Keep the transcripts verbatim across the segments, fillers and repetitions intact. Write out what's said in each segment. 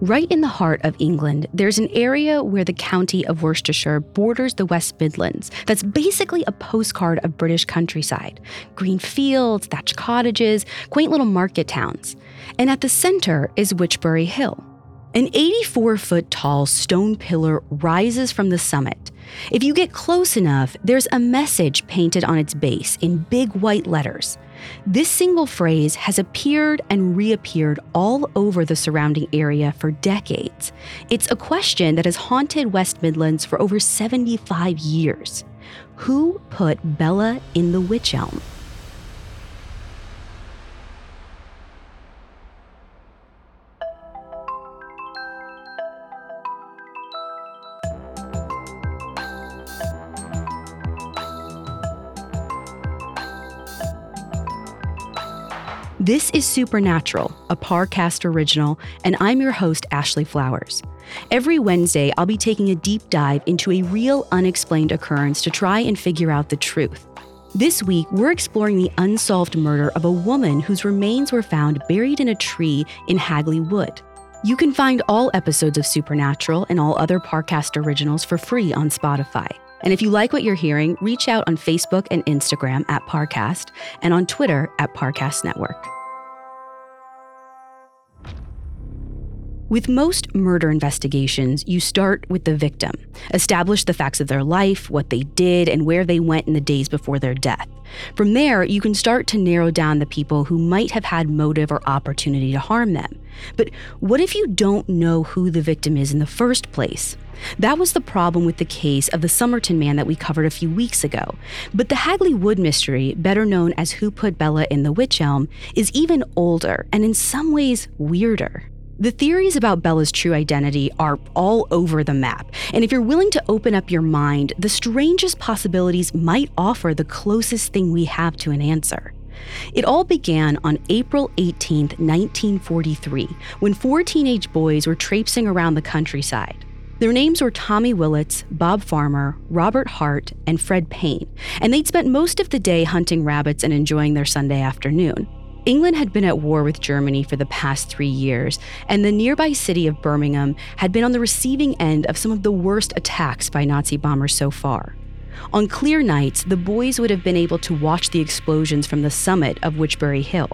Right in the heart of England, there's an area where the county of Worcestershire borders the West Midlands that's basically a postcard of British countryside. Green fields, thatched cottages, quaint little market towns. And at the center is Wychbury Hill. An eighty-four foot tall stone pillar rises from the summit. If you get close enough, there's a message painted on its base in big white letters. This single phrase has appeared and reappeared all over the surrounding area for decades. It's a question that has haunted West Midlands for over seventy-five years. Who put Bella in the witch elm? This is Supernatural, a Parcast original, and I'm your host, Ashley Flowers. Every Wednesday, I'll be taking a deep dive into a real unexplained occurrence to try and figure out the truth. This week, we're exploring the unsolved murder of a woman whose remains were found buried in a tree in Hagley Wood. You can find all episodes of Supernatural and all other Parcast originals for free on Spotify. And if you like what you're hearing, reach out on Facebook and Instagram at Parcast and on Twitter at Parcast Network. With most murder investigations, you start with the victim, establish the facts of their life, what they did, and where they went in the days before their death. From there, you can start to narrow down the people who might have had motive or opportunity to harm them. But what if you don't know who the victim is in the first place? That was the problem with the case of the Somerton man that we covered a few weeks ago. But the Hagley Wood mystery, better known as Who Put Bella in the Witch Elm, is even older and in some ways weirder. The theories about Bella's true identity are all over the map, and if you're willing to open up your mind, the strangest possibilities might offer the closest thing we have to an answer. It all began on April eighteenth, nineteen forty-three, when four teenage boys were traipsing around the countryside. Their names were Tommy Willits, Bob Farmer, Robert Hart, and Fred Payne, and they'd spent most of the day hunting rabbits and enjoying their Sunday afternoon. England had been at war with Germany for the past three years, and the nearby city of Birmingham had been on the receiving end of some of the worst attacks by Nazi bombers so far. On clear nights, the boys would have been able to watch the explosions from the summit of Wychbury Hill.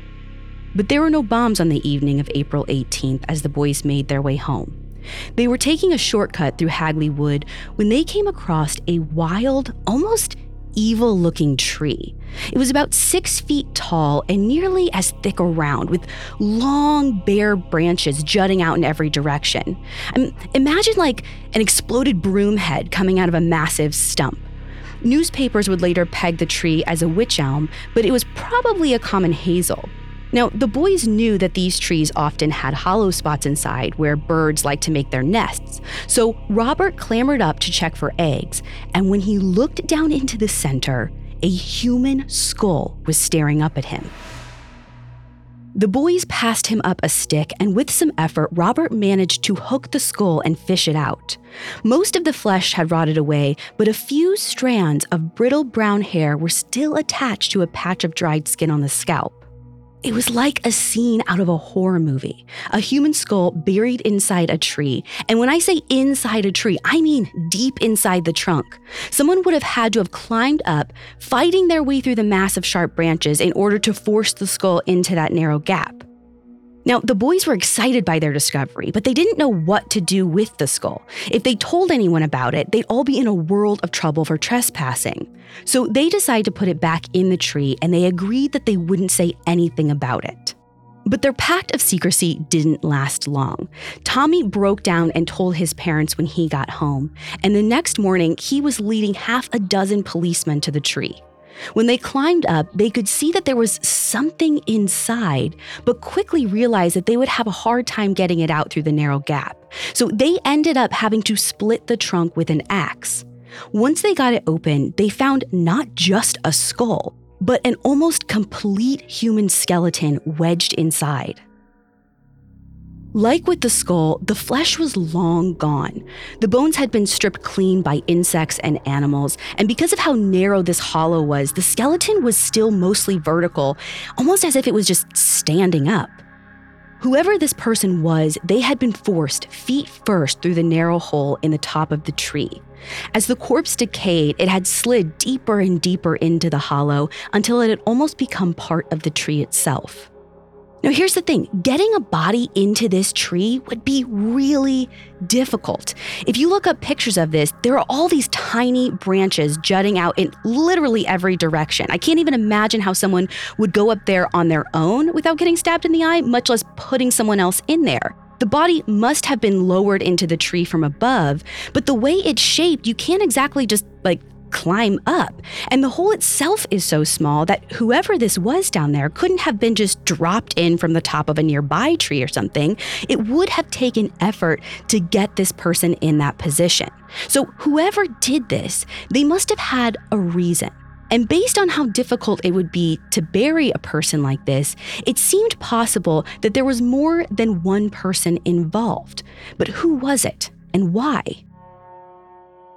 But there were no bombs on the evening of April eighteenth as the boys made their way home. They were taking a shortcut through Hagley Wood when they came across a wild, almost evil-looking tree. It was about six feet tall and nearly as thick around, with long, bare branches jutting out in every direction. I mean, imagine like an exploded broom head coming out of a massive stump. Newspapers would later peg the tree as a witch elm, but it was probably a common hazel. Now, the boys knew that these trees often had hollow spots inside where birds like to make their nests, so Robert clambered up to check for eggs, and when he looked down into the center, a human skull was staring up at him. The boys passed him up a stick, and with some effort, Robert managed to hook the skull and fish it out. Most of the flesh had rotted away, but a few strands of brittle brown hair were still attached to a patch of dried skin on the scalp. It was like a scene out of a horror movie, a human skull buried inside a tree. And when I say inside a tree, I mean deep inside the trunk. Someone would have had to have climbed up, fighting their way through the mass of sharp branches in order to force the skull into that narrow gap. Now, the boys were excited by their discovery, but they didn't know what to do with the skull. If they told anyone about it, they'd all be in a world of trouble for trespassing. So they decided to put it back in the tree, and they agreed that they wouldn't say anything about it. But their pact of secrecy didn't last long. Tommy broke down and told his parents when he got home, and the next morning, he was leading half a dozen policemen to the tree. When they climbed up, they could see that there was something inside, but quickly realized that they would have a hard time getting it out through the narrow gap. So they ended up having to split the trunk with an axe. Once they got it open, they found not just a skull, but an almost complete human skeleton wedged inside. Like with the skull, the flesh was long gone. The bones had been stripped clean by insects and animals, and because of how narrow this hollow was, the skeleton was still mostly vertical, almost as if it was just standing up. Whoever this person was, they had been forced feet first through the narrow hole in the top of the tree. As the corpse decayed, it had slid deeper and deeper into the hollow until it had almost become part of the tree itself. Now, here's the thing. Getting a body into this tree would be really difficult. If you look up pictures of this, there are all these tiny branches jutting out in literally every direction. I can't even imagine how someone would go up there on their own without getting stabbed in the eye, much less putting someone else in there. The body must have been lowered into the tree from above, but the way it's shaped, you can't exactly just, like, climb up. And the hole itself is so small that whoever this was down there couldn't have been just dropped in from the top of a nearby tree or something. It would have taken effort to get this person in that position. So whoever did this, they must have had a reason. And based on how difficult it would be to bury a person like this, it seemed possible that there was more than one person involved. But who was it and why?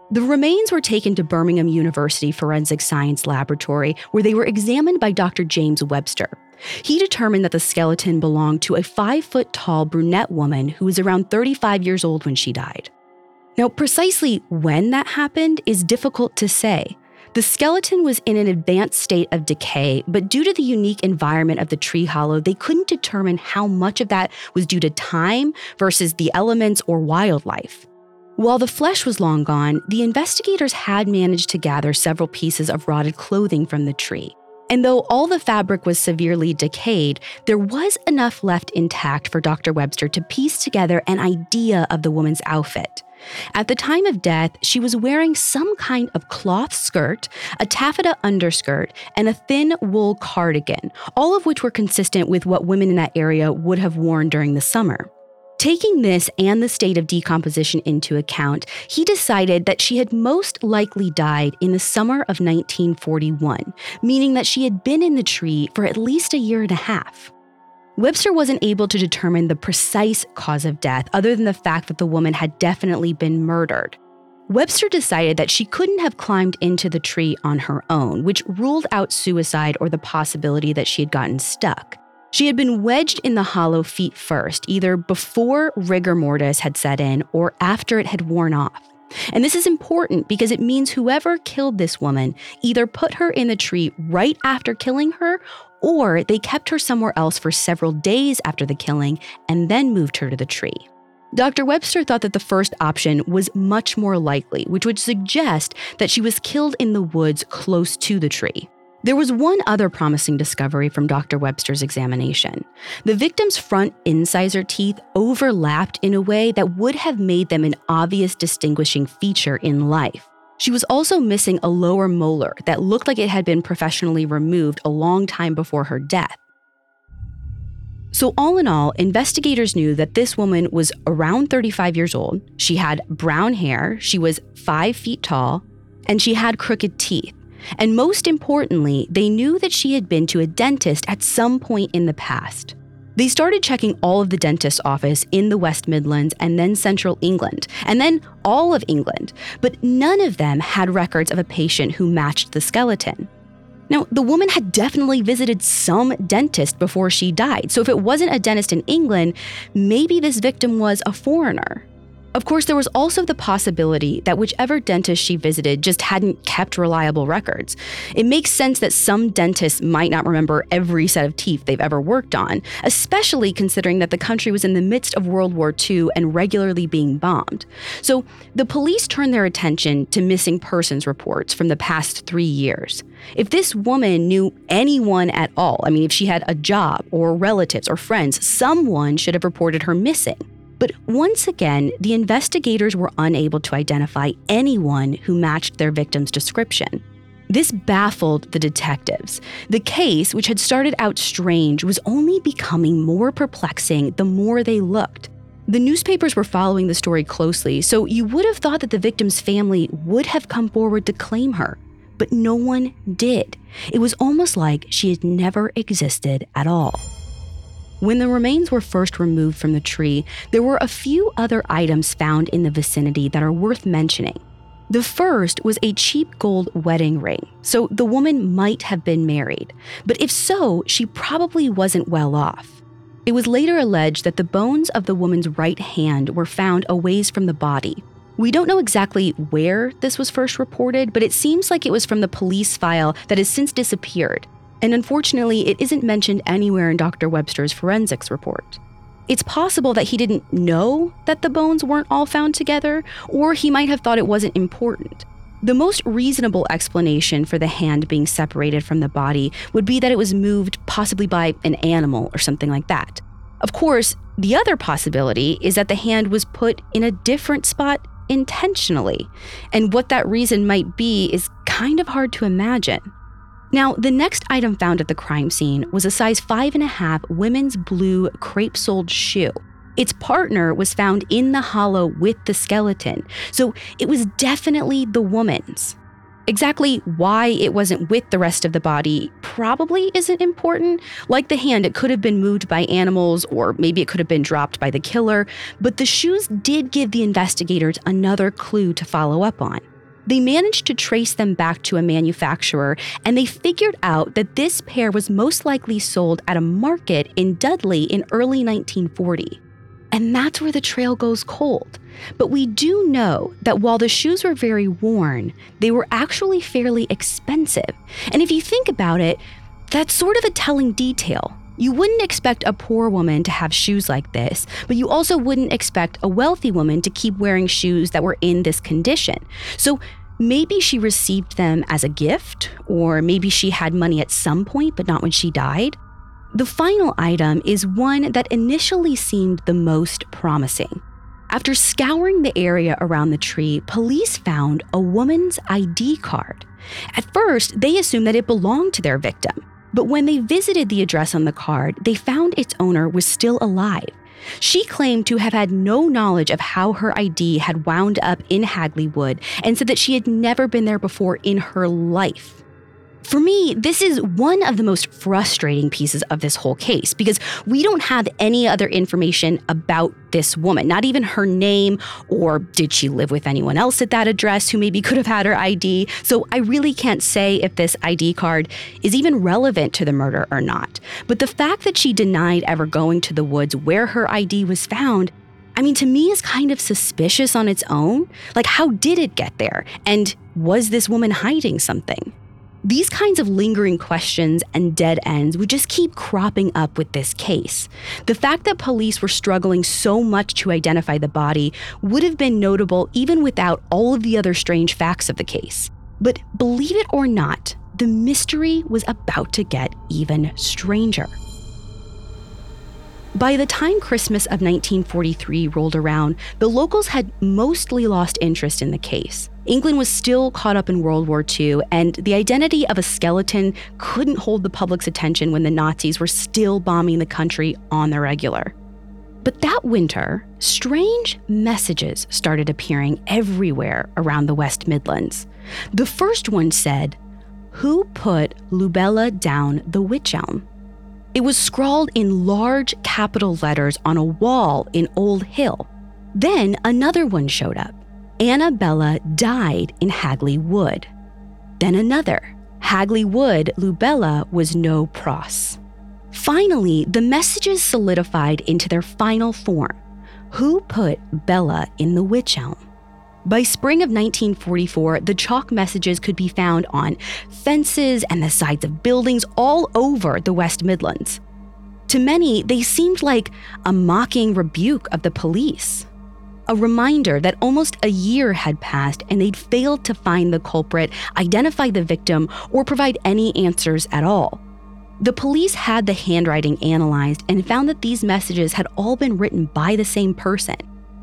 The remains were taken to Birmingham University Forensic Science Laboratory, where they were examined by Doctor James Webster. He determined that the skeleton belonged to a five-foot-tall brunette woman who was around thirty-five years old when she died. Now, precisely when that happened is difficult to say. The skeleton was in an advanced state of decay, but due to the unique environment of the tree hollow, they couldn't determine how much of that was due to time versus the elements or wildlife. While the flesh was long gone, the investigators had managed to gather several pieces of rotted clothing from the tree. And though all the fabric was severely decayed, there was enough left intact for Doctor Webster to piece together an idea of the woman's outfit. At the time of death, she was wearing some kind of cloth skirt, a taffeta underskirt, and a thin wool cardigan, all of which were consistent with what women in that area would have worn during the summer. Taking this and the state of decomposition into account, he decided that she had most likely died in the summer of nineteen forty-one, meaning that she had been in the tree for at least a year and a half. Webster wasn't able to determine the precise cause of death, other than the fact that the woman had definitely been murdered. Webster decided that she couldn't have climbed into the tree on her own, which ruled out suicide or the possibility that she had gotten stuck. She had been wedged in the hollow feet first, either before rigor mortis had set in or after it had worn off. And this is important because it means whoever killed this woman either put her in the tree right after killing her, or they kept her somewhere else for several days after the killing and then moved her to the tree. Doctor Webster thought that the first option was much more likely, which would suggest that she was killed in the woods close to the tree. There was one other promising discovery from Doctor Webster's examination. The victim's front incisor teeth overlapped in a way that would have made them an obvious distinguishing feature in life. She was also missing a lower molar that looked like it had been professionally removed a long time before her death. So all in all, investigators knew that this woman was around thirty-five years old, she had brown hair, she was five feet tall, and she had crooked teeth. And most importantly, they knew that she had been to a dentist at some point in the past. They started checking all of the dentist's office in the West Midlands and then central England, and then all of England, but none of them had records of a patient who matched the skeleton. Now, the woman had definitely visited some dentist before she died, so if it wasn't a dentist in England, maybe this victim was a foreigner. Of course, there was also the possibility that whichever dentist she visited just hadn't kept reliable records. It makes sense that some dentists might not remember every set of teeth they've ever worked on, especially considering that the country was in the midst of World War Two and regularly being bombed. So the police turned their attention to missing persons reports from the past three years. If this woman knew anyone at all, I mean, if she had a job or relatives or friends, someone should have reported her missing. But once again, the investigators were unable to identify anyone who matched their victim's description. This baffled the detectives. The case, which had started out strange, was only becoming more perplexing the more they looked. The newspapers were following the story closely, so you would have thought that the victim's family would have come forward to claim her, but no one did. It was almost like she had never existed at all. When the remains were first removed from the tree, there were a few other items found in the vicinity that are worth mentioning. The first was a cheap gold wedding ring, so the woman might have been married, but if so, she probably wasn't well off. It was later alleged that the bones of the woman's right hand were found a ways from the body. We don't know exactly where this was first reported, but it seems like it was from the police file that has since disappeared, and unfortunately, it isn't mentioned anywhere in Doctor Webster's forensics report. It's possible that he didn't know that the bones weren't all found together, or he might have thought it wasn't important. The most reasonable explanation for the hand being separated from the body would be that it was moved possibly by an animal or something like that. Of course, the other possibility is that the hand was put in a different spot intentionally, and what that reason might be is kind of hard to imagine. Now, the next item found at the crime scene was a size five and a half women's blue crepe-soled shoe. Its partner was found in the hollow with the skeleton, so it was definitely the woman's. Exactly why it wasn't with the rest of the body probably isn't important. Like the hand, it could have been moved by animals, or maybe it could have been dropped by the killer, but the shoes did give the investigators another clue to follow up on. They managed to trace them back to a manufacturer, and they figured out that this pair was most likely sold at a market in Dudley in early nineteen forty. And that's where the trail goes cold. But we do know that while the shoes were very worn, they were actually fairly expensive. And if you think about it, that's sort of a telling detail. You wouldn't expect a poor woman to have shoes like this, but you also wouldn't expect a wealthy woman to keep wearing shoes that were in this condition. So maybe she received them as a gift, or maybe she had money at some point, but not when she died. The final item is one that initially seemed the most promising. After scouring the area around the tree, police found a woman's I D card. At first, they assumed that it belonged to their victim. But when they visited the address on the card, they found its owner was still alive. She claimed to have had no knowledge of how her I D had wound up in Hagley Wood and said that she had never been there before in her life. For me, this is one of the most frustrating pieces of this whole case because we don't have any other information about this woman, not even her name or did she live with anyone else at that address who maybe could have had her I D. So I really can't say if this I D card is even relevant to the murder or not. But the fact that she denied ever going to the woods where her I D was found, I mean, to me is kind of suspicious on its own. Like, how did it get there? And was this woman hiding something? These kinds of lingering questions and dead ends would just keep cropping up with this case. The fact that police were struggling so much to identify the body would have been notable even without all of the other strange facts of the case. But believe it or not, the mystery was about to get even stranger. By the time Christmas of nineteen forty-three rolled around, the locals had mostly lost interest in the case. England was still caught up in World War Two, and the identity of a skeleton couldn't hold the public's attention when the Nazis were still bombing the country on the regular. But that winter, strange messages started appearing everywhere around the West Midlands. The first one said, "Who put Lubella down the witch elm?" It was scrawled in large capital letters on a wall in Old Hill. Then another one showed up. Annabella died in Hagley Wood. Then another, Hagley Wood, Lubella was no pross. Finally, the messages solidified into their final form. Who put Bella in the witch elm? By spring of nineteen forty-four, the chalk messages could be found on fences and the sides of buildings all over the West Midlands. To many, they seemed like a mocking rebuke of the police. A reminder that almost a year had passed and they'd failed to find the culprit, identify the victim, or provide any answers at all. The police had the handwriting analyzed and found that these messages had all been written by the same person.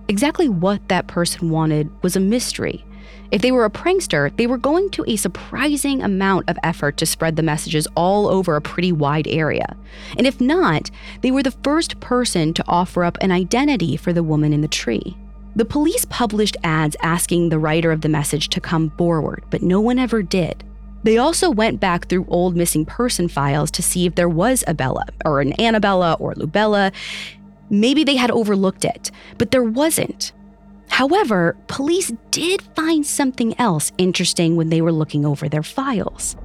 Exactly what that person wanted was a mystery, If they were a prankster, they were going to a surprising amount of effort to spread the messages all over a pretty wide area. And if not, they were the first person to offer up an identity for the woman in the tree. The police published ads asking the writer of the message to come forward, but no one ever did. They also went back through old missing person files to see if there was a Bella, or an Annabella, or Lubella. Maybe they had overlooked it, but there wasn't. However, police did find something else interesting when they were looking over their files.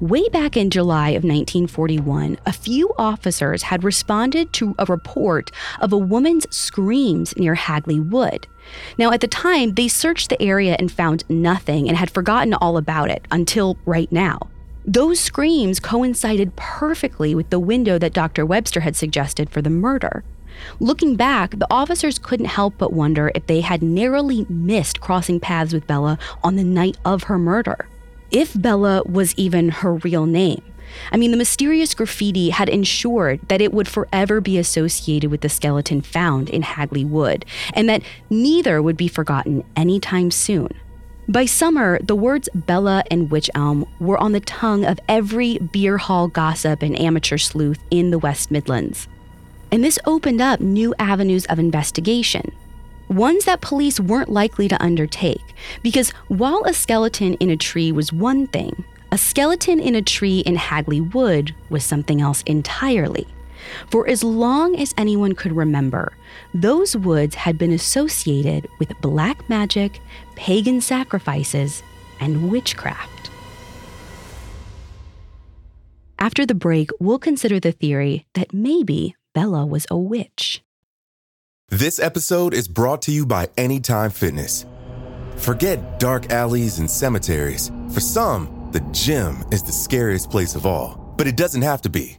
Way back in July of nineteen forty-one, a few officers had responded to a report of a woman's screams near Hagley Wood. Now, at the time, they searched the area and found nothing and had forgotten all about it until right now. Those screams coincided perfectly with the window that Doctor Webster had suggested for the murder. Looking back, the officers couldn't help but wonder if they had narrowly missed crossing paths with Bella on the night of her murder. If Bella was even her real name. I mean, the mysterious graffiti had ensured that it would forever be associated with the skeleton found in Hagley Wood, and that neither would be forgotten anytime soon. By summer, the words Bella and Witch Elm were on the tongue of every beer hall gossip and amateur sleuth in the West Midlands. And this opened up new avenues of investigation. Ones that police weren't likely to undertake, because while a skeleton in a tree was one thing, a skeleton in a tree in Hagley Wood was something else entirely. For as long as anyone could remember, those woods had been associated with black magic, pagan sacrifices, and witchcraft. After the break, we'll consider the theory that maybe Bella was a witch. This episode is brought to you by Anytime Fitness. Forget dark alleys and cemeteries. For some, the gym is the scariest place of all, but it doesn't have to be.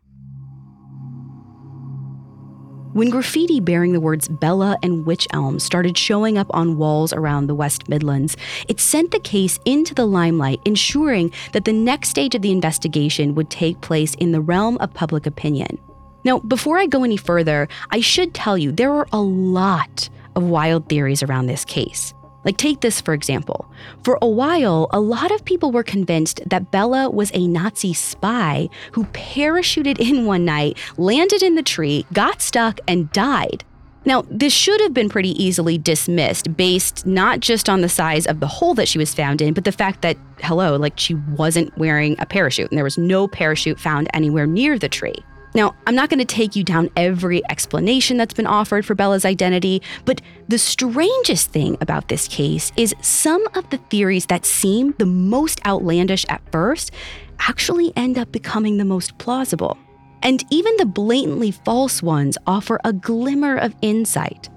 When graffiti bearing the words Bella and Witch Elm started showing up on walls around the West Midlands, it sent the case into the limelight, ensuring that the next stage of the investigation would take place in the realm of public opinion. Now, before I go any further, I should tell you there are a lot of wild theories around this case. Like, take this, for example. For a while, a lot of people were convinced that Bella was a Nazi spy who parachuted in one night, landed in the tree, got stuck, and died. Now, this should have been pretty easily dismissed based not just on the size of the hole that she was found in, but the fact that, hello, like, she wasn't wearing a parachute, and there was no parachute found anywhere near the tree. Now, I'm not going to take you down every explanation that's been offered for Bella's identity, but the strangest thing about this case is some of the theories that seem the most outlandish at first actually end up becoming the most plausible. And even the blatantly false ones offer a glimmer of insight.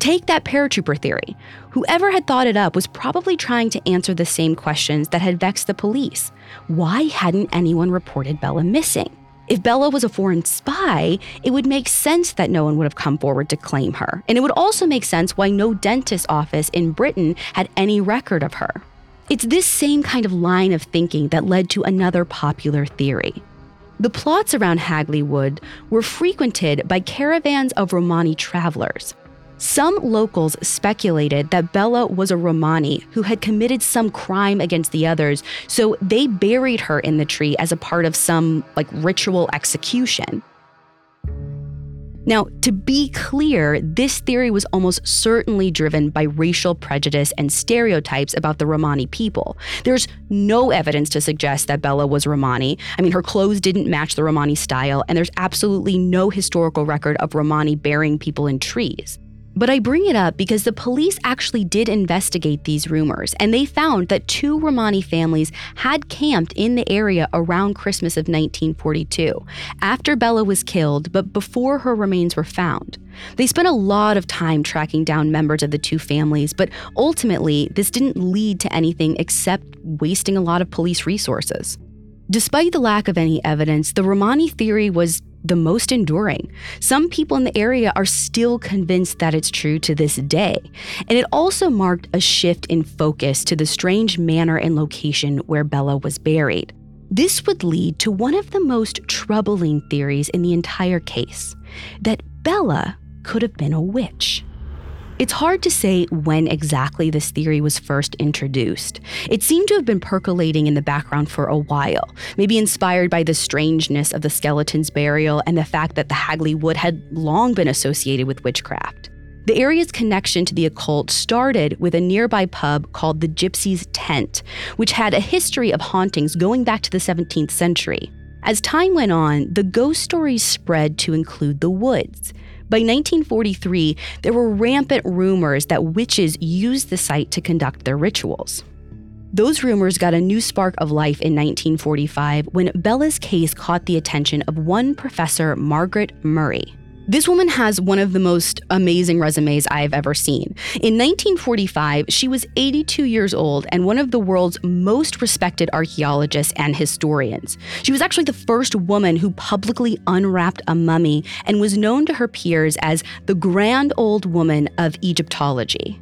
Take that paratrooper theory. Whoever had thought it up was probably trying to answer the same questions that had vexed the police. Why hadn't anyone reported Bella missing? If Bella was a foreign spy, it would make sense that no one would have come forward to claim her. And it would also make sense why no dentist office in Britain had any record of her. It's this same kind of line of thinking that led to another popular theory. The plots around Hagley Wood were frequented by caravans of Romani travelers. Some locals speculated that Bella was a Romani who had committed some crime against the others, so they buried her in the tree as a part of some, like, ritual execution. Now, to be clear, this theory was almost certainly driven by racial prejudice and stereotypes about the Romani people. There's no evidence to suggest that Bella was Romani. I mean, her clothes didn't match the Romani style, and there's absolutely no historical record of Romani burying people in trees. But I bring it up because the police actually did investigate these rumors, and they found that two Romani families had camped in the area around Christmas of nineteen forty-two, after Bella was killed, but before her remains were found. They spent a lot of time tracking down members of the two families, but ultimately, this didn't lead to anything except wasting a lot of police resources. Despite the lack of any evidence, the Romani theory was the most enduring. Some people in the area are still convinced that it's true to this day. And it also marked a shift in focus to the strange manor and location where Bella was buried. This would lead to one of the most troubling theories in the entire case, that Bella could have been a witch. It's hard to say when exactly this theory was first introduced. It seemed to have been percolating in the background for a while, maybe inspired by the strangeness of the skeleton's burial and the fact that the Hagley Wood had long been associated with witchcraft. The area's connection to the occult started with a nearby pub called the Gypsy's Tent, which had a history of hauntings going back to the seventeenth century. As time went on, the ghost stories spread to include the woods. By nineteen forty-three, there were rampant rumors that witches used the site to conduct their rituals. Those rumors got a new spark of life in nineteen forty-five when Bella's case caught the attention of one Professor Margaret Murray. This woman has one of the most amazing resumes I've ever seen. In nineteen forty-five, she was eighty-two years old and one of the world's most respected archaeologists and historians. She was actually the first woman who publicly unwrapped a mummy and was known to her peers as the grand old woman of Egyptology.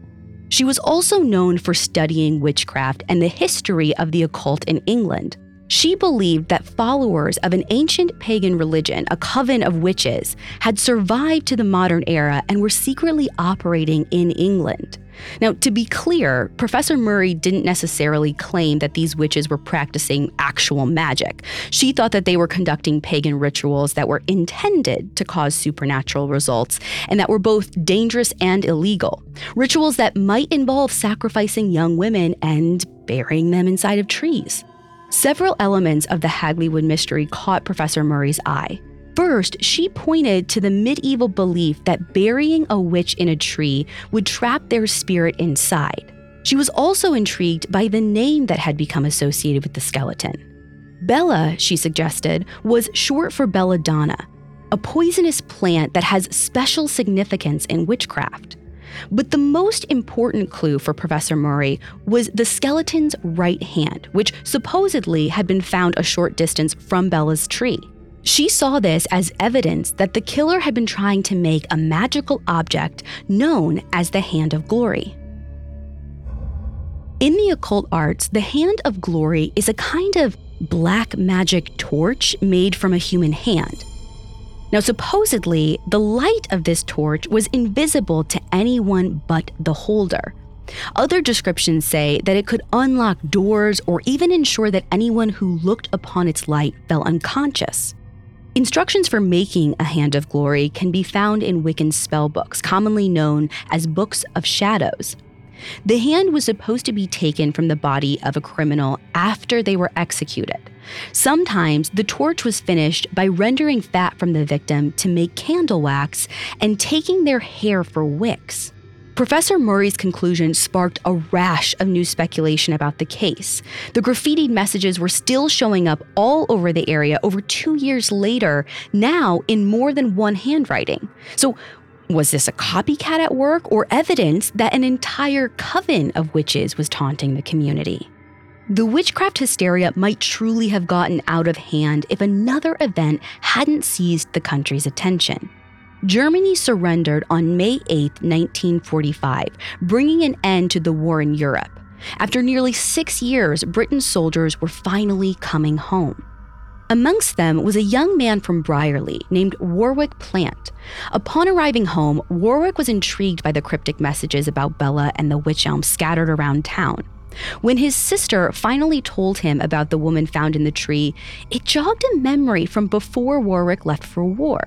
She was also known for studying witchcraft and the history of the occult in England. She believed that followers of an ancient pagan religion, a coven of witches, had survived to the modern era and were secretly operating in England. Now, to be clear, Professor Murray didn't necessarily claim that these witches were practicing actual magic. She thought that they were conducting pagan rituals that were intended to cause supernatural results and that were both dangerous and illegal. Rituals that might involve sacrificing young women and burying them inside of trees. Several elements of the Hagley Wood mystery caught Professor Murray's eye. First, she pointed to the medieval belief that burying a witch in a tree would trap their spirit inside. She was also intrigued by the name that had become associated with the skeleton. Bella, she suggested, was short for belladonna, a poisonous plant that has special significance in witchcraft. But the most important clue for Professor Murray was the skeleton's right hand, which supposedly had been found a short distance from Bella's tree. She saw this as evidence that the killer had been trying to make a magical object known as the Hand of Glory. In the occult arts, the Hand of Glory is a kind of black magic torch made from a human hand. Now, supposedly, the light of this torch was invisible to anyone but the holder. Other descriptions say that it could unlock doors or even ensure that anyone who looked upon its light fell unconscious. Instructions for making a Hand of Glory can be found in Wiccan spellbooks, commonly known as Books of Shadows. The hand was supposed to be taken from the body of a criminal after they were executed. Sometimes the torch was finished by rendering fat from the victim to make candle wax and taking their hair for wicks. Professor Murray's conclusion sparked a rash of new speculation about the case. The graffitied messages were still showing up all over the area over two years later, now in more than one handwriting. So, was this a copycat at work or evidence that an entire coven of witches was taunting the community? The witchcraft hysteria might truly have gotten out of hand if another event hadn't seized the country's attention. Germany surrendered on May eighth, nineteen forty-five, bringing an end to the war in Europe. After nearly six years, Britain's soldiers were finally coming home. Amongst them was a young man from Brierley named Warwick Plant. Upon arriving home, Warwick was intrigued by the cryptic messages about Bella and the witch elm scattered around town. When his sister finally told him about the woman found in the tree, it jogged a memory from before Warwick left for war.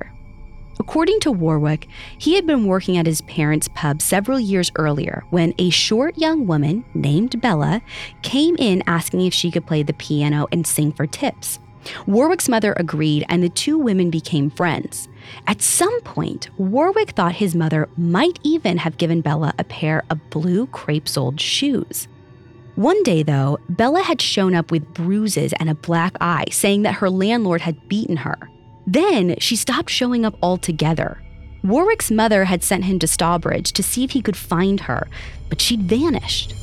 According to Warwick, he had been working at his parents' pub several years earlier when a short young woman named Bella came in asking if she could play the piano and sing for tips. Warwick's mother agreed, and the two women became friends. At some point, Warwick thought his mother might even have given Bella a pair of blue crepe-soled shoes. One day, though, Bella had shown up with bruises and a black eye, saying that her landlord had beaten her. Then she stopped showing up altogether. Warwick's mother had sent him to Stawbridge to see if he could find her, but she'd vanished.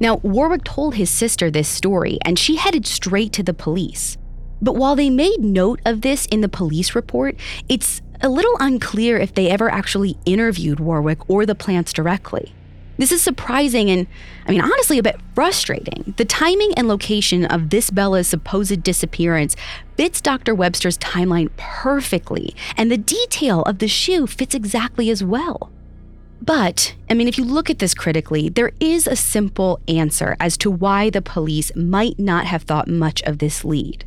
Now, Warwick told his sister this story, and she headed straight to the police. But while they made note of this in the police report, it's a little unclear if they ever actually interviewed Warwick or the plants directly. This is surprising and, I mean, honestly, a bit frustrating. The timing and location of this Bella's supposed disappearance fits Doctor Webster's timeline perfectly, and the detail of the shoe fits exactly as well. But, I mean, if you look at this critically, there is a simple answer as to why the police might not have thought much of this lead.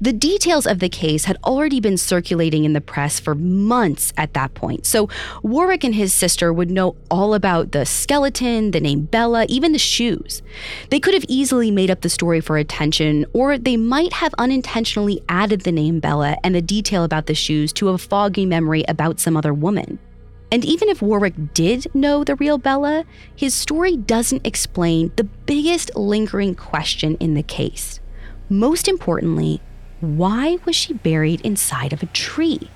The details of the case had already been circulating in the press for months at that point, so Warwick and his sister would know all about the skeleton, the name Bella, even the shoes. They could have easily made up the story for attention, or they might have unintentionally added the name Bella and the detail about the shoes to a foggy memory about some other woman. And even if Warwick did know the real Bella, his story doesn't explain the biggest lingering question in the case. Most importantly, why was she buried inside of a tree?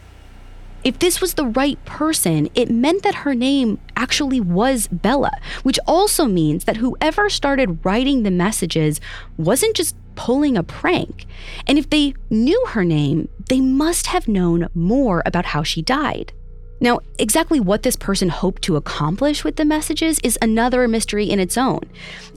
If this was the right person, it meant that her name actually was Bella, which also means that whoever started writing the messages wasn't just pulling a prank. And if they knew her name, they must have known more about how she died. Now, exactly what this person hoped to accomplish with the messages is another mystery in its own.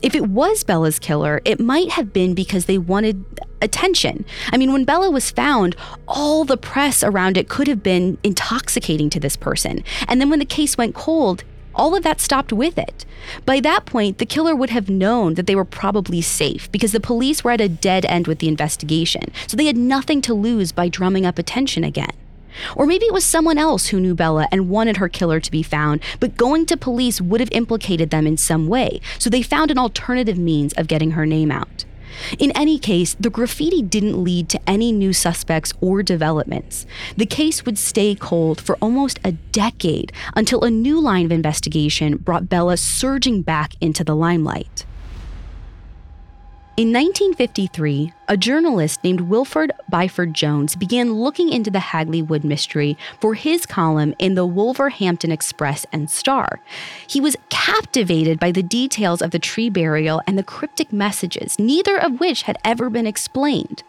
If it was Bella's killer, it might have been because they wanted attention. I mean, when Bella was found, all the press around it could have been intoxicating to this person. And then when the case went cold, all of that stopped with it. By that point, the killer would have known that they were probably safe because the police were at a dead end with the investigation. So they had nothing to lose by drumming up attention again. Or maybe it was someone else who knew Bella and wanted her killer to be found, but going to police would have implicated them in some way, so they found an alternative means of getting her name out. In any case, the graffiti didn't lead to any new suspects or developments. The case would stay cold for almost a decade until a new line of investigation brought Bella surging back into the limelight. In nineteen fifty-three, a journalist named Wilfred Byford Jones began looking into the Hagley Wood mystery for his column in the Wolverhampton Express and Star. He was captivated by the details of the tree burial and the cryptic messages, neither of which had ever been explained.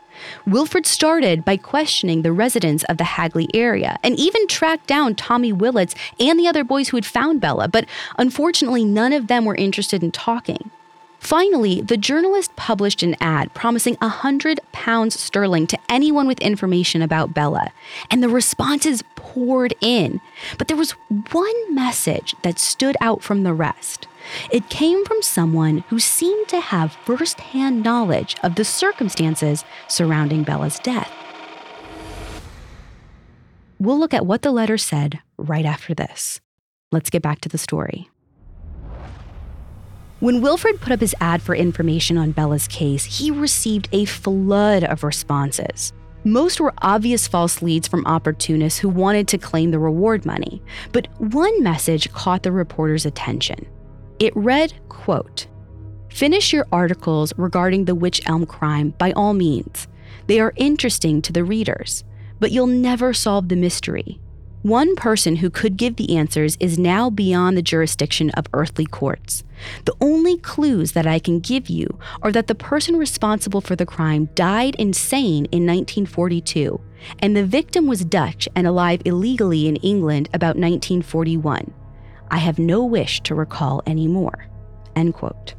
Wilfred started by questioning the residents of the Hagley area and even tracked down Tommy Willits and the other boys who had found Bella, but unfortunately none of them were interested in talking. Finally, the journalist published an ad promising one hundred pounds sterling to anyone with information about Bella, and the responses poured in. But there was one message that stood out from the rest. It came from someone who seemed to have firsthand knowledge of the circumstances surrounding Bella's death. We'll look at what the letter said right after this. Let's get back to the story. When Wilfred put up his ad for information on Bella's case, he received a flood of responses. Most were obvious false leads from opportunists who wanted to claim the reward money, but one message caught the reporter's attention. It read, quote, "Finish your articles regarding the Wych Elm crime by all means. They are interesting to the readers, but you'll never solve the mystery. One person who could give the answers is now beyond the jurisdiction of earthly courts. The only clues that I can give you are that the person responsible for the crime died insane in nineteen forty-two, and the victim was Dutch and alive illegally in England about nineteen forty-one. I have no wish to recall any more." End quote.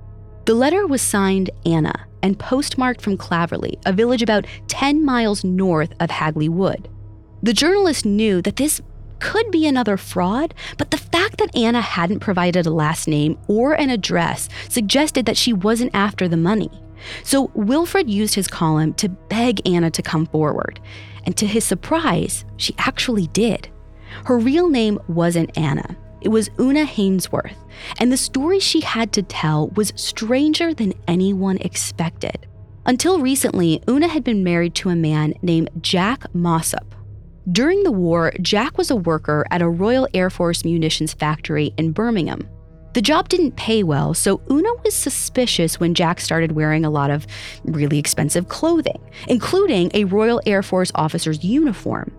The letter was signed Anna and postmarked from Claverley, a village about ten miles north of Hagley Wood. The journalist knew that this could be another fraud, but the fact that Anna hadn't provided a last name or an address suggested that she wasn't after the money. So Wilfred used his column to beg Anna to come forward. And to his surprise, she actually did. Her real name wasn't Anna. It was Una Hainsworth. And the story she had to tell was stranger than anyone expected. Until recently, Una had been married to a man named Jack Mossop. During the war, Jack was a worker at a Royal Air Force munitions factory in Birmingham. The job didn't pay well, so Una was suspicious when Jack started wearing a lot of really expensive clothing, including a Royal Air Force officer's uniform.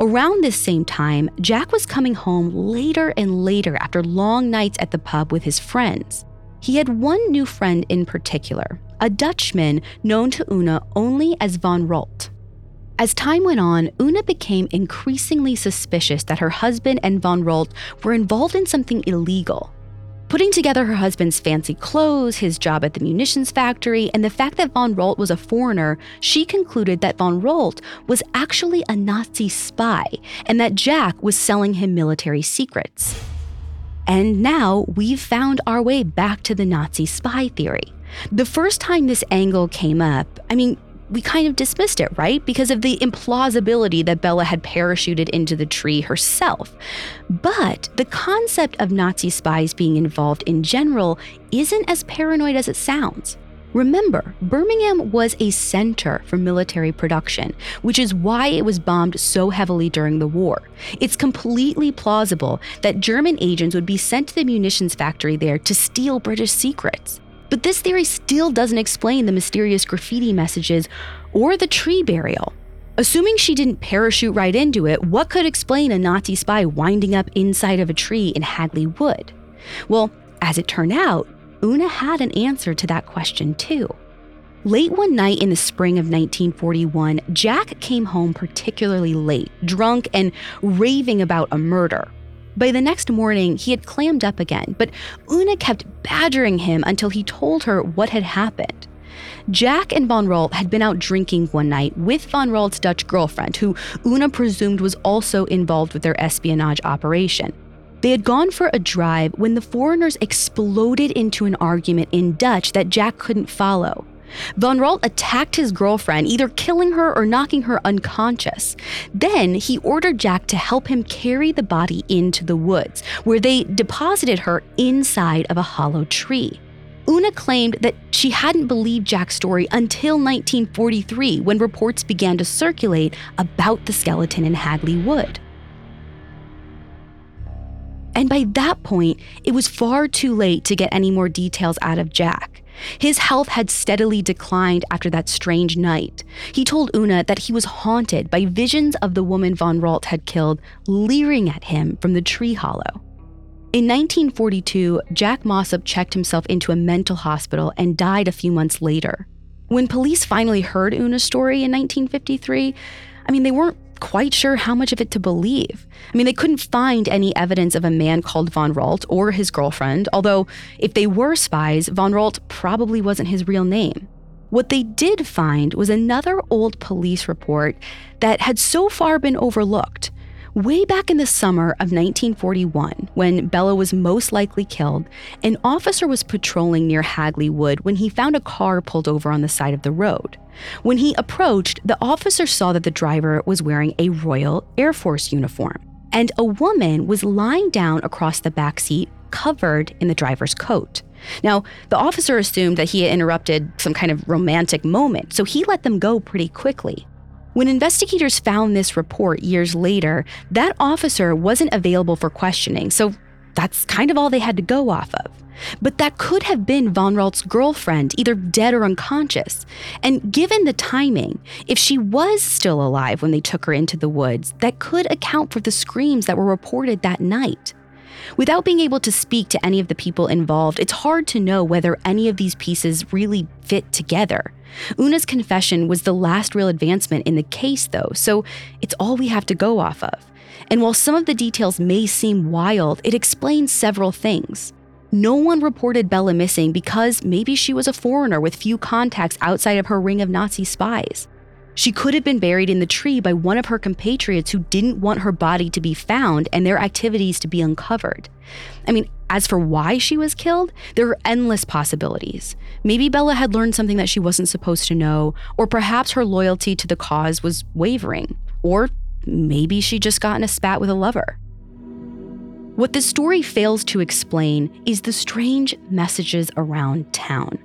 Around this same time, Jack was coming home later and later after long nights at the pub with his friends. He had one new friend in particular, a Dutchman known to Una only as Van Ralt. As time went on, Una became increasingly suspicious that her husband and Van Ralt were involved in something illegal. Putting together her husband's fancy clothes, his job at the munitions factory, and the fact that Van Ralt was a foreigner, she concluded that Van Ralt was actually a Nazi spy and that Jack was selling him military secrets. And now we've found our way back to the Nazi spy theory. The first time this angle came up, I mean, we kind of dismissed it, right? Because of the implausibility that Bella had parachuted into the tree herself. But the concept of Nazi spies being involved in general isn't as paranoid as it sounds. Remember, Birmingham was a center for military production, which is why it was bombed so heavily during the war. It's completely plausible that German agents would be sent to the munitions factory there to steal British secrets. But this theory still doesn't explain the mysterious graffiti messages or the tree burial. Assuming she didn't parachute right into it, what could explain a Nazi spy winding up inside of a tree in Hagley Wood? Well, as it turned out, Una had an answer to that question too. Late one night in the spring of nineteen forty-one, Jack came home particularly late, drunk and raving about a murder. By the next morning, he had clammed up again, but Una kept badgering him until he told her what had happened. Jack and Van Ralt had been out drinking one night with Van Ralt's Dutch girlfriend, who Una presumed was also involved with their espionage operation. They had gone for a drive when the foreigners exploded into an argument in Dutch that Jack couldn't follow. Van Ralt attacked his girlfriend, either killing her or knocking her unconscious. Then he ordered Jack to help him carry the body into the woods, where they deposited her inside of a hollow tree. Una claimed that she hadn't believed Jack's story until nineteen forty-three, when reports began to circulate about the skeleton in Hagley Wood. And by that point, it was far too late to get any more details out of Jack. His health had steadily declined after that strange night. He told Una that he was haunted by visions of the woman Van Ralt had killed leering at him from the tree hollow. In nineteen forty-two, Jack Mossop checked himself into a mental hospital and died a few months later. When police finally heard Una's story in nineteen fifty-three, I mean, they weren't quite sure how much of it to believe. I mean, they couldn't find any evidence of a man called Van Ralt or his girlfriend, although if they were spies, Van Ralt probably wasn't his real name. What they did find was another old police report that had so far been overlooked. Way back in the summer of nineteen forty-one, when Bella was most likely killed, an officer was patrolling near Hagley Wood when he found a car pulled over on the side of the road. When he approached, the officer saw that the driver was wearing a Royal Air Force uniform, and a woman was lying down across the backseat, covered in the driver's coat. Now, the officer assumed that he had interrupted some kind of romantic moment, so he let them go pretty quickly. When investigators found this report years later, that officer wasn't available for questioning, so that's kind of all they had to go off of. But that could have been Van Ralt's girlfriend, either dead or unconscious. And given the timing, if she was still alive when they took her into the woods, that could account for the screams that were reported that night. Without being able to speak to any of the people involved, it's hard to know whether any of these pieces really fit together. Una's confession was the last real advancement in the case, though, so it's all we have to go off of. And while some of the details may seem wild, it explains several things. No one reported Bella missing because maybe she was a foreigner with few contacts outside of her ring of Nazi spies. She could have been buried in the tree by one of her compatriots who didn't want her body to be found and their activities to be uncovered. I mean, as for why she was killed, there are endless possibilities. Maybe Bella had learned something that she wasn't supposed to know, or perhaps her loyalty to the cause was wavering, or maybe she just got in a spat with a lover. What the story fails to explain is the strange messages around town.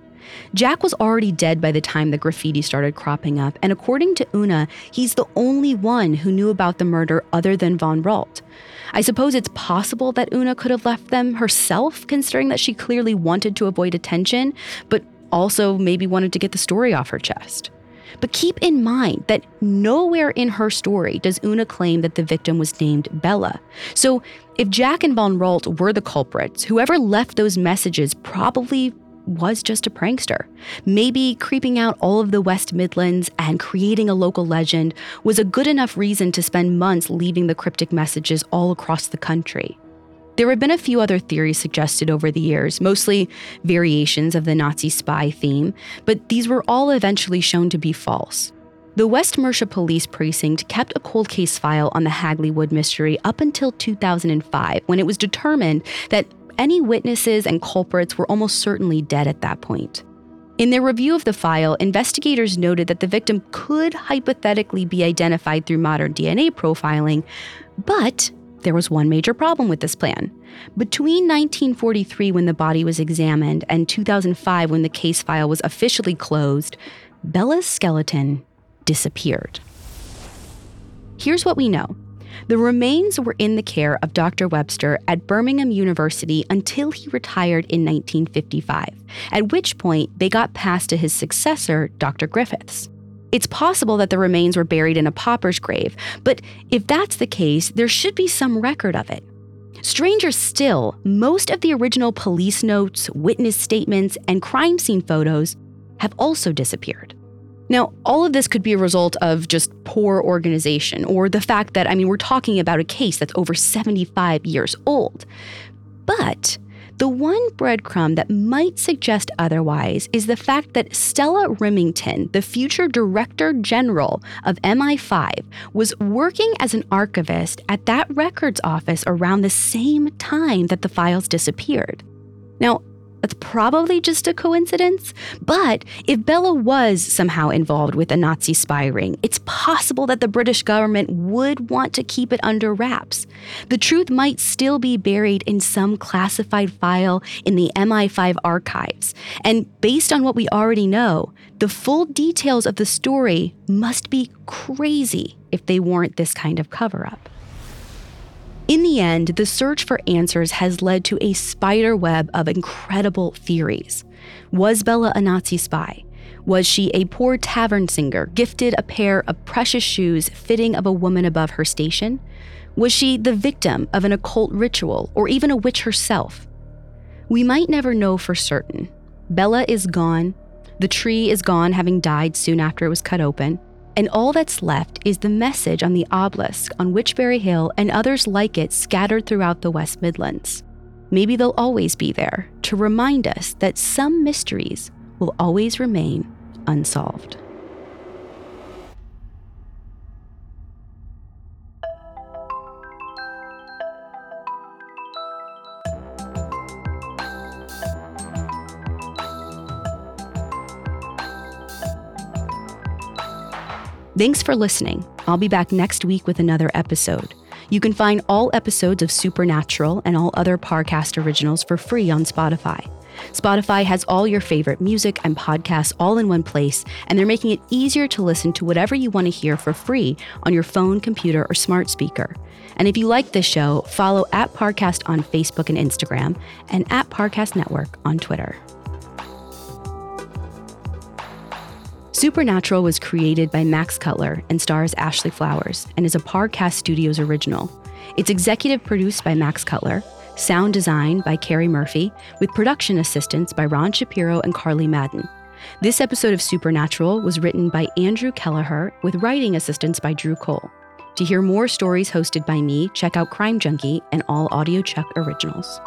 Jack was already dead by the time the graffiti started cropping up, and according to Una, he's the only one who knew about the murder other than Van Ralt. I suppose it's possible that Una could have left them herself, considering that she clearly wanted to avoid attention, but also maybe wanted to get the story off her chest. But keep in mind that nowhere in her story does Una claim that the victim was named Bella. So if Jack and Van Ralt were the culprits, whoever left those messages probably was just a prankster. Maybe creeping out all of the West Midlands and creating a local legend was a good enough reason to spend months leaving the cryptic messages all across the country. There have been a few other theories suggested over the years, mostly variations of the Nazi spy theme, but these were all eventually shown to be false. The West Mercia Police Precinct kept a cold case file on the Hagley Wood mystery up until two thousand five, when it was determined that any witnesses and culprits were almost certainly dead at that point. In their review of the file, investigators noted that the victim could hypothetically be identified through modern D N A profiling, but there was one major problem with this plan. Between nineteen forty-three, when the body was examined, and two thousand five, when the case file was officially closed, Bella's skeleton disappeared. Here's what we know. The remains were in the care of Doctor Webster at Birmingham University until he retired in nineteen fifty-five, at which point they got passed to his successor, Doctor Griffiths. It's possible that the remains were buried in a pauper's grave, but if that's the case, there should be some record of it. Stranger still, most of the original police notes, witness statements, and crime scene photos have also disappeared. Now, all of this could be a result of just poor organization or the fact that, I mean, we're talking about a case that's over seventy-five years old. But the one breadcrumb that might suggest otherwise is the fact that Stella Rimington, the future Director General of M I five, was working as an archivist at that records office around the same time that the files disappeared. Now, that's probably just a coincidence, but if Bella was somehow involved with a Nazi spy ring, it's possible that the British government would want to keep it under wraps. The truth might still be buried in some classified file in the M I five archives, and based on what we already know, the full details of the story must be crazy if they warrant this kind of cover-up. In the end, the search for answers has led to a spider web of incredible theories. Was Bella a Nazi spy? Was she a poor tavern singer, gifted a pair of precious shoes fitting of a woman above her station? Was she the victim of an occult ritual or even a witch herself? We might never know for certain. Bella is gone. The tree is gone, having died soon after it was cut open. And all that's left is the message on the obelisk on Wychbury Hill and others like it scattered throughout the West Midlands. Maybe they'll always be there to remind us that some mysteries will always remain unsolved. Thanks for listening. I'll be back next week with another episode. You can find all episodes of Supernatural and all other Parcast originals for free on Spotify. Spotify has all your favorite music and podcasts all in one place, and they're making it easier to listen to whatever you want to hear for free on your phone, computer, or smart speaker. And if you like this show, follow at Parcast on Facebook and Instagram, and at Parcast Network on Twitter. Supernatural was created by Max Cutler and stars Ashley Flowers and is a Parcast Studios original. It's executive produced by Max Cutler, sound design by Carrie Murphy, with production assistance by Ron Shapiro and Carly Madden. This episode of Supernatural was written by Andrew Kelleher with writing assistance by Drew Cole. To hear more stories hosted by me, check out Crime Junkie and all AudioChuck originals.